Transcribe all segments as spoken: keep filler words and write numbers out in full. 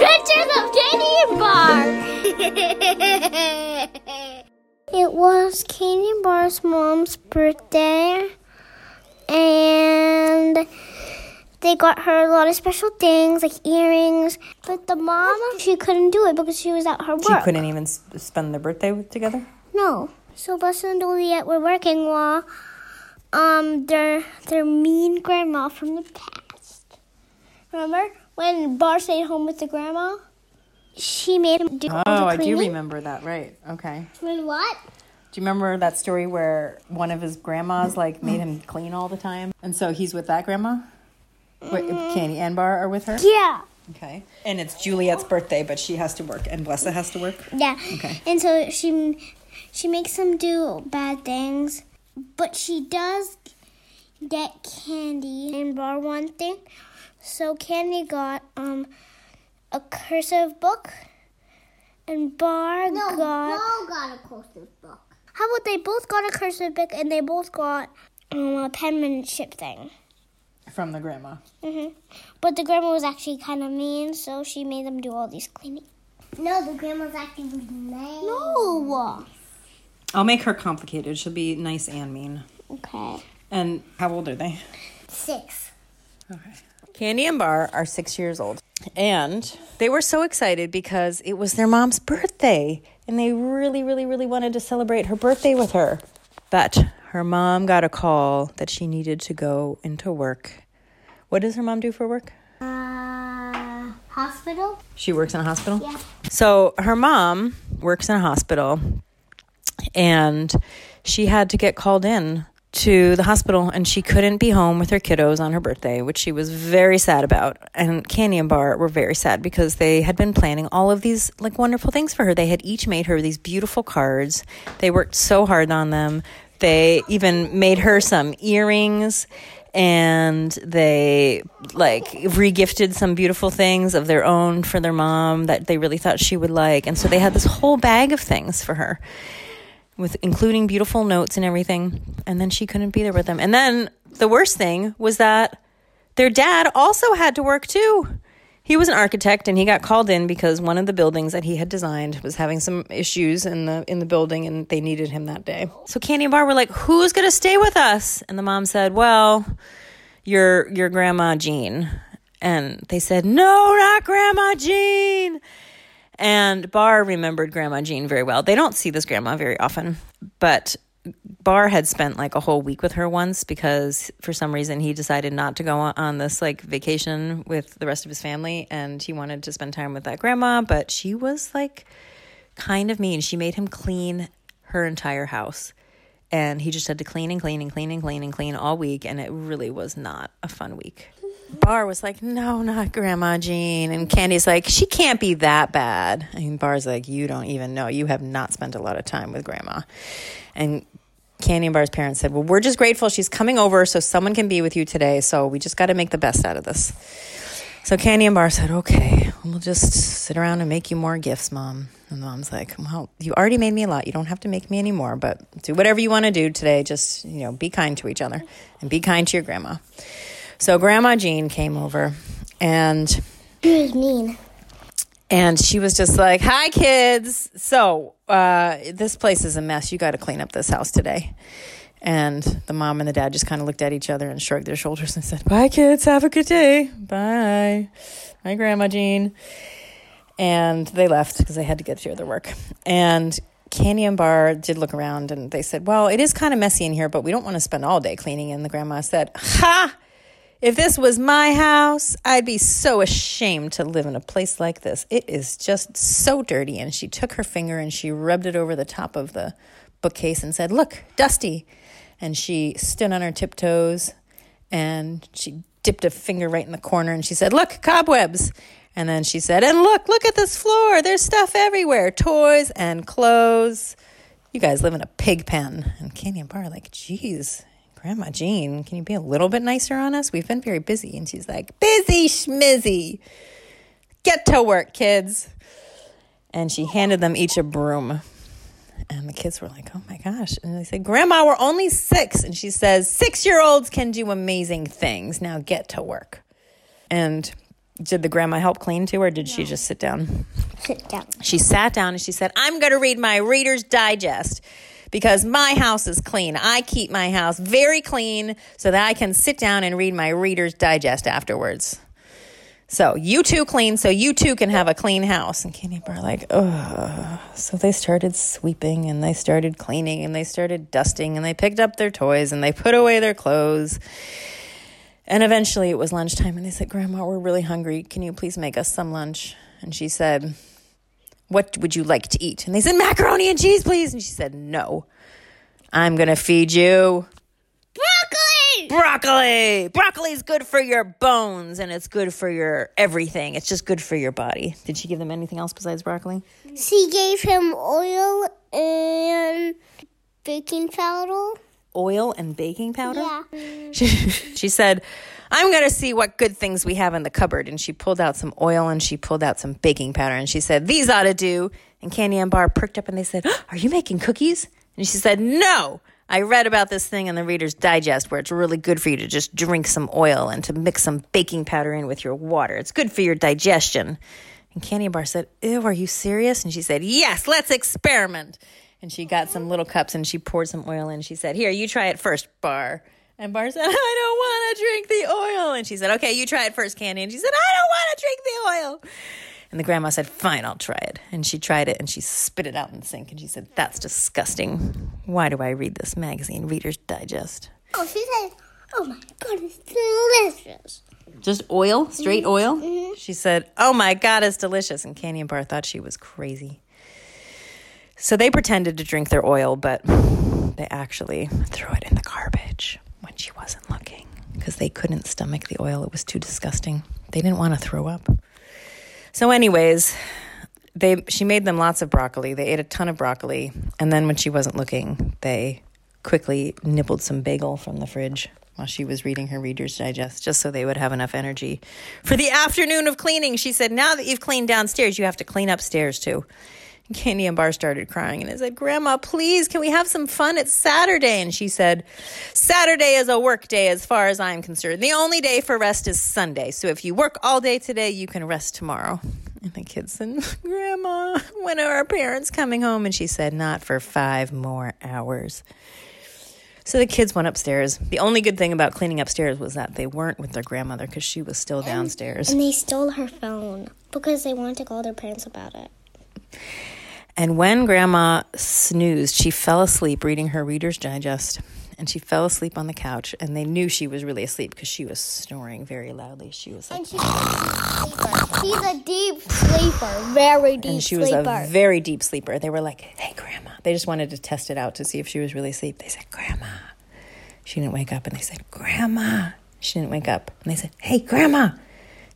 Pictures of Candy and Bar. It was Candy and Bar's mom's birthday, and they got her a lot of special things, like earrings. But the mom, she couldn't do it because she was at her work. She couldn't even spend their birthday together? No. So Blessa and Juliet were working while um, their, their mean grandma from the past. Remember when Bar stayed home with the grandma? She made him do all the cleaning. Oh, I do remember that. Right. Okay. Wait, what? Do you remember that story where one of his grandmas like made him clean all the time? And so he's with that grandma? Mm-hmm. Candy and Bar are with her? Yeah. Okay. And it's Juliet's birthday, but she has to work. And Blessa has to work? Yeah. Okay. And so she she makes him do bad things. But she does get Candy and Bar one thing. So Candy got um a cursive book. And Bar no, got... No, Bar got a cursive book. How about they both got a cursive book and they both got um, a penmanship thing. From the grandma. Mm-hmm. But the grandma was actually kind of mean, so she made them do all these cleaning. No, the grandma's actually nice. No. I'll make her complicated. She'll be nice and mean. Okay. And how old are they? Six. Okay. Candy and Bar are six years old. And they were so excited because it was their mom's birthday. And they really, really, really wanted to celebrate her birthday with her. But her mom got a call that she needed to go into work. What does her mom do for work? Uh, hospital. She works in a hospital? Yeah. So her mom works in a hospital, and she had to get called in to the hospital, and she couldn't be home with her kiddos on her birthday, which she was very sad about. And Candy and Bar were very sad because they had been planning all of these like wonderful things for her. They had each made her these beautiful cards. They worked so hard on them. They even made her some earrings, and they like regifted some beautiful things of their own for their mom that they really thought she would like. And so they had this whole bag of things for her, with including beautiful notes and everything. And then she couldn't be there with them. And then the worst thing was that their dad also had to work too. He was an architect, and he got called in because one of the buildings that he had designed was having some issues in the in the building, and they needed him that day. So Candy and Bar were like, who's going to stay with us? And the mom said, well, your your Grandma Jean. And they said, no, not Grandma Jean. And Bar remembered Grandma Jean very well. They don't see this grandma very often, but Bar had spent like a whole week with her once because for some reason he decided not to go on this like vacation with the rest of his family, and he wanted to spend time with that grandma, but she was like kind of mean. She made him clean her entire house, and he just had to clean and clean and clean and clean and clean all week, and it really was not a fun week. Bar was like, no, not Grandma Jean. And Candy's like, she can't be that bad. And Bar's like, you don't even know. You have not spent a lot of time with Grandma. And Candy and Bar's parents said, well, we're just grateful she's coming over so someone can be with you today. So we just got to make the best out of this. So Candy and Bar said, okay, we'll just sit around and make you more gifts, Mom. And Mom's like, well, you already made me a lot. You don't have to make me any more, but do whatever you want to do today. Just, you know, be kind to each other and be kind to your grandma. So Grandma Jean came over, and she was mean. And she was just like, hi, kids. So uh, this place is a mess. You got to clean up this house today. And the mom and the dad just kind of looked at each other and shrugged their shoulders and said, bye, kids. Have a good day. Bye. Bye, Grandma Jean. And they left because they had to get through their work. And Candy and Bar did look around, and they said, well, it is kind of messy in here, but we don't want to spend all day cleaning. And the grandma said, ha! If this was my house, I'd be so ashamed to live in a place like this. It is just so dirty. And she took her finger and she rubbed it over the top of the bookcase and said, look, dusty. And she stood on her tiptoes and she dipped a finger right in the corner and she said, look, cobwebs. And then she said, and look, look at this floor. There's stuff everywhere, toys and clothes. You guys live in a pig pen. And Candy and Bar are like, geez, Grandma Jean, can you be a little bit nicer on us? We've been very busy. And she's like, busy schmizzy. Get to work, kids. And she handed them each a broom. And the kids were like, oh, my gosh. And they said, Grandma, we're only six. And she says, six-year-olds can do amazing things. Now get to work. And Did the grandma help clean too, or did no. she just sit down? Sit down. She sat down and she said, I'm going to read my Reader's Digest because my house is clean. I keep my house very clean so that I can sit down and read my Reader's Digest afterwards. So you two clean so you two can have a clean house. And Candy and Bar are like, ugh. So they started sweeping and they started cleaning and they started dusting and they picked up their toys and they put away their clothes. And eventually it was lunchtime and they said, Grandma, we're really hungry. Can you please make us some lunch? And she said, what would you like to eat? And they said, macaroni and cheese, please. And she said, no, I'm going to feed you broccoli. Broccoli. Broccoli is good for your bones and it's good for your everything. It's just good for your body. Did she give them anything else besides broccoli? She gave him oil and baking powder. Oil and baking powder? Yeah. She, she said, I'm going to see what good things we have in the cupboard. And she pulled out some oil and she pulled out some baking powder. And she said, these ought to do. And Candy and Bar pricked up and they said, are you making cookies? And she said, no. I read about this thing in the Reader's Digest where it's really good for you to just drink some oil and to mix some baking powder in with your water. It's good for your digestion. And Candy and Bar said, ew, are you serious? And she said, yes, let's experiment. And she got some little cups and she poured some oil in. She said, here, you try it first, Bar. And Bar said, I don't want to drink the oil. And she said, okay, you try it first, Candy. And she said, I don't want to drink the oil. And the grandma said, fine, I'll try it. And she tried it and she spit it out in the sink. And she said, that's disgusting. Why do I read this magazine, Reader's Digest? Oh, she said, oh my God, it's delicious. Just oil, straight mm-hmm. oil? Mm-hmm. She said, oh my God, it's delicious. And Candy and Bar thought she was crazy. So they pretended to drink their oil, but they actually threw it in the garbage when she wasn't looking because they couldn't stomach the oil. It was too disgusting. They didn't want to throw up. So anyways, they she made them lots of broccoli. They ate a ton of broccoli. And then when she wasn't looking, they quickly nibbled some bagel from the fridge while she was reading her Reader's Digest just so they would have enough energy for the afternoon of cleaning. She said, now that you've cleaned downstairs, you have to clean upstairs too. Candy and Bar started crying and I said, Grandma, please, can we have some fun? It's Saturday. And she said, Saturday is a work day as far as I'm concerned. The only day for rest is Sunday. So if you work all day today, you can rest tomorrow. And the kids said, Grandma, when are our parents coming home? And she said, not for five more hours. So the kids went upstairs. The only good thing about cleaning upstairs was that they weren't with their grandmother because she was still downstairs. And, and they stole her phone because they wanted to call their parents about it. And when Grandma snoozed, she fell asleep reading her Reader's Digest, and she fell asleep on the couch, and they knew she was really asleep because she was snoring very loudly. She was like... And she's a, she's a deep sleeper, very deep sleeper. And she sleeper. was a very deep sleeper. They were like, hey, Grandma. They just wanted to test it out to see if she was really asleep. They said, Grandma. She didn't wake up, and they said, Grandma. She didn't wake up, and they said, hey, Grandma.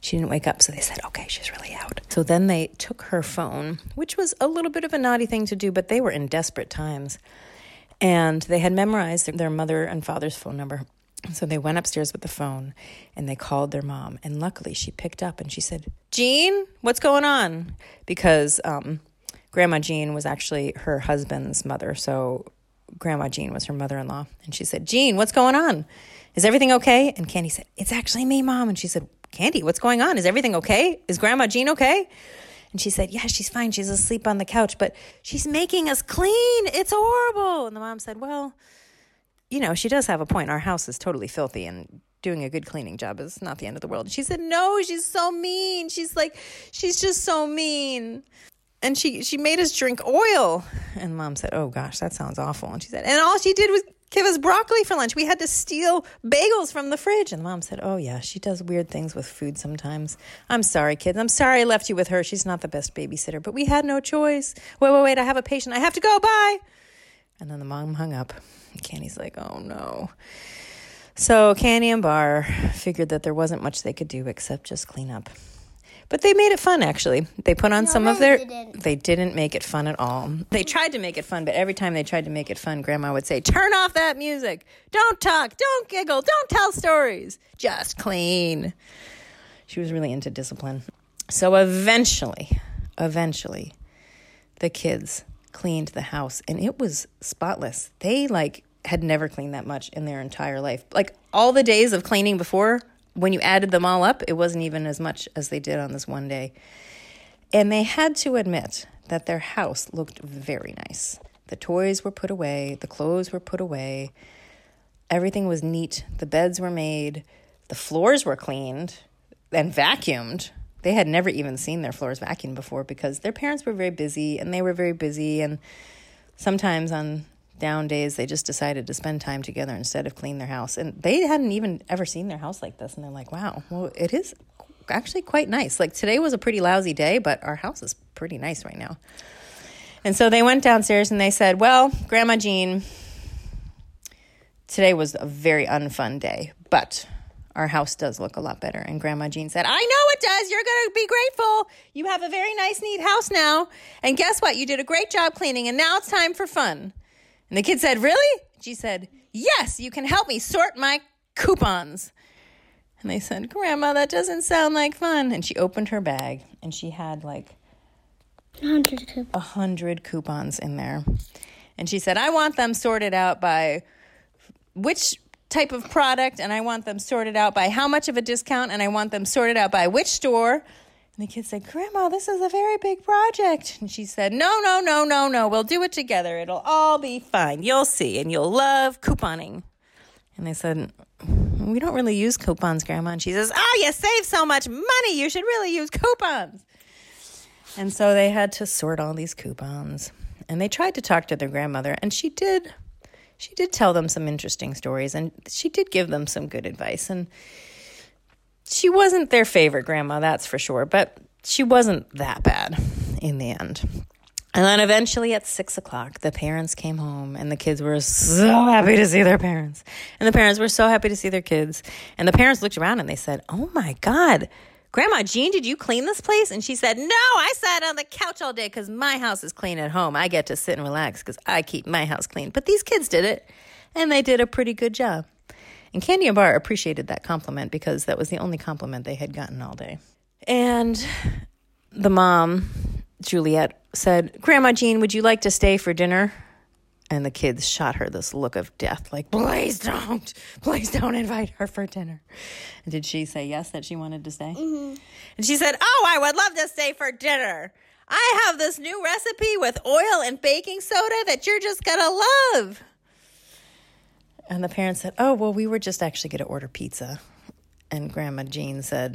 She didn't wake up, so they said, okay, she's really out. So then they took her phone, which was a little bit of a naughty thing to do, but they were in desperate times. And they had memorized their mother and father's phone number. So they went upstairs with the phone, and they called their mom. And luckily, she picked up, and she said, Jean, what's going on? Because um, Grandma Jean was actually her husband's mother, so Grandma Jean was her mother-in-law. And she said, Jean, what's going on? Is everything okay? And Candy said, it's actually me, Mom. And she said, Candy, what's going on? Is everything okay? Is Grandma Jean okay? And she said, yeah, she's fine. She's asleep on the couch, but she's making us clean. It's horrible. And the mom said, well, you know, she does have a point. Our house is totally filthy and doing a good cleaning job is not the end of the world. And she said, no, she's so mean. She's like, she's just so mean. And she, she made us drink oil. And Mom said, oh gosh, that sounds awful. And she said, and all she did was give us broccoli for lunch. We had to steal bagels from the fridge. And Mom said, oh, yeah, she does weird things with food sometimes. I'm sorry, kids. I'm sorry I left you with her. She's not the best babysitter, but we had no choice. Wait, wait, wait. I have a patient. I have to go. Bye. And then the mom hung up. And Candy's like, oh, no. So Candy and Bar figured that there wasn't much they could do except just clean up. But they made it fun, actually. They put on no, some of their... Didn't. They didn't make it fun at all. They tried to make it fun, but every time they tried to make it fun, Grandma would say, turn off that music. Don't talk. Don't giggle. Don't tell stories. Just clean. She was really into discipline. So eventually, eventually, the kids cleaned the house, and it was spotless. They, like, had never cleaned that much in their entire life. Like, all the days of cleaning before... when you added them all up, it wasn't even as much as they did on this one day. And they had to admit that their house looked very nice. The toys were put away. The clothes were put away. Everything was neat. The beds were made. The floors were cleaned and vacuumed. They had never even seen their floors vacuumed before because their parents were very busy and they were very busy. And sometimes on down days, they just decided to spend time together instead of clean their house. And they hadn't even ever seen their house like this. And they're like, wow, well, it is actually quite nice. Like today was a pretty lousy day, but our house is pretty nice right now. And so they went downstairs and they said, well, Grandma Jean, today was a very unfun day, but our house does look a lot better. And Grandma Jean said, I know it does. You're going to be grateful. You have a very nice, neat house now. And guess what? You did a great job cleaning, and now it's time for fun. And the kid said, really? She said, yes, you can help me sort my coupons. And they said, Grandma, that doesn't sound like fun. And she opened her bag, and she had like a hundred coupons. a hundred coupons in there. And she said, I want them sorted out by which type of product, and I want them sorted out by how much of a discount, and I want them sorted out by which store. And the kid said, Grandma, this is a very big project. And she said, no, no, no, no, no. We'll do it together. It'll all be fine. You'll see, and you'll love couponing. And they said, we don't really use coupons, Grandma. And she says, oh, you save so much money. You should really use coupons. And so they had to sort all these coupons. And they tried to talk to their grandmother, and she did She did tell them some interesting stories, and she did give them some good advice. And she wasn't their favorite grandma, that's for sure, but she wasn't that bad in the end. And then eventually at six o'clock, the parents came home, and the kids were so happy to see their parents. And the parents were so happy to see their kids. And the parents looked around, and they said, oh, my God, Grandma Jean, did you clean this place? And she said, no, I sat on the couch all day because my house is clean at home. I get to sit and relax because I keep my house clean. But these kids did it, and they did a pretty good job. And Candy and Bar appreciated that compliment because that was the only compliment they had gotten all day. And the mom, Juliet, said, Grandma Jean, would you like to stay for dinner? And the kids shot her this look of death, like, please don't, please don't invite her for dinner. And did she say yes, that she wanted to stay? Mm-hmm. And she said, oh, I would love to stay for dinner. I have this new recipe with oil and baking soda that you're just going to love. And the parents said, oh, well, we were just actually going to order pizza. And Grandma Jean said,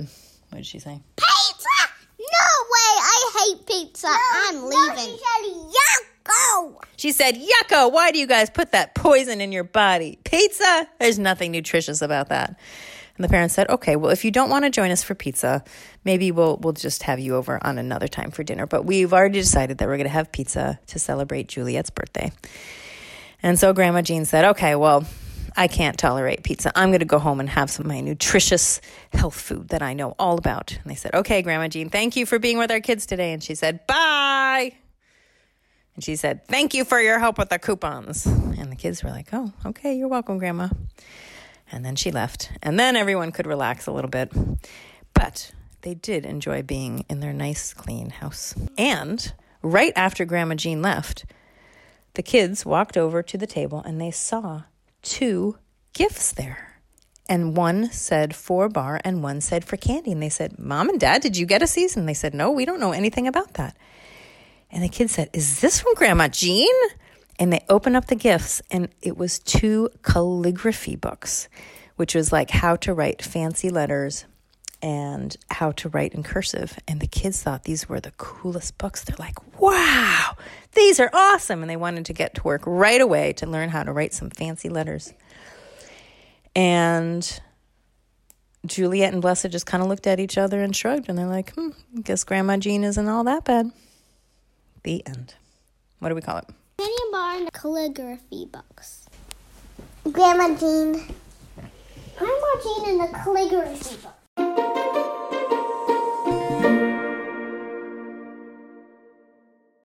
what did she say? Pizza! No way, I hate pizza. No, I'm leaving. No, she said, yuck. Oh. She said, yucko, why do you guys put that poison in your body? Pizza? There's nothing nutritious about that. And the parents said, okay, well, if you don't want to join us for pizza, maybe we'll we'll just have you over on another time for dinner. But we've already decided that we're going to have pizza to celebrate Juliet's birthday. And so Grandma Jean said, okay, well, I can't tolerate pizza. I'm going to go home and have some of my nutritious health food that I know all about. And they said, okay, Grandma Jean, thank you for being with our kids today. And she said, bye. And she said, thank you for your help with the coupons. And the kids were like, oh, okay, you're welcome, Grandma. And then she left. And then everyone could relax a little bit. But they did enjoy being in their nice, clean house. And right after Grandma Jean left, the kids walked over to the table and they saw two gifts there. And one said for Bar and one said for Candy. And they said, Mom and Dad, did you get a season? And they said, no, we don't know anything about that. And the kid said, is this from Grandma Jean? And they opened up the gifts, and it was two calligraphy books, which was like how to write fancy letters and how to write in cursive. And the kids thought these were the coolest books. They're like, wow, these are awesome. And they wanted to get to work right away to learn how to write some fancy letters. And Juliet and Blessa just kind of looked at each other and shrugged, and they're like, hmm, I guess Grandma Jean isn't all that bad. The end. What do we call it? Candy and Bar and calligraphy books. Grandma Jean. Grandma Jean and the calligraphy books.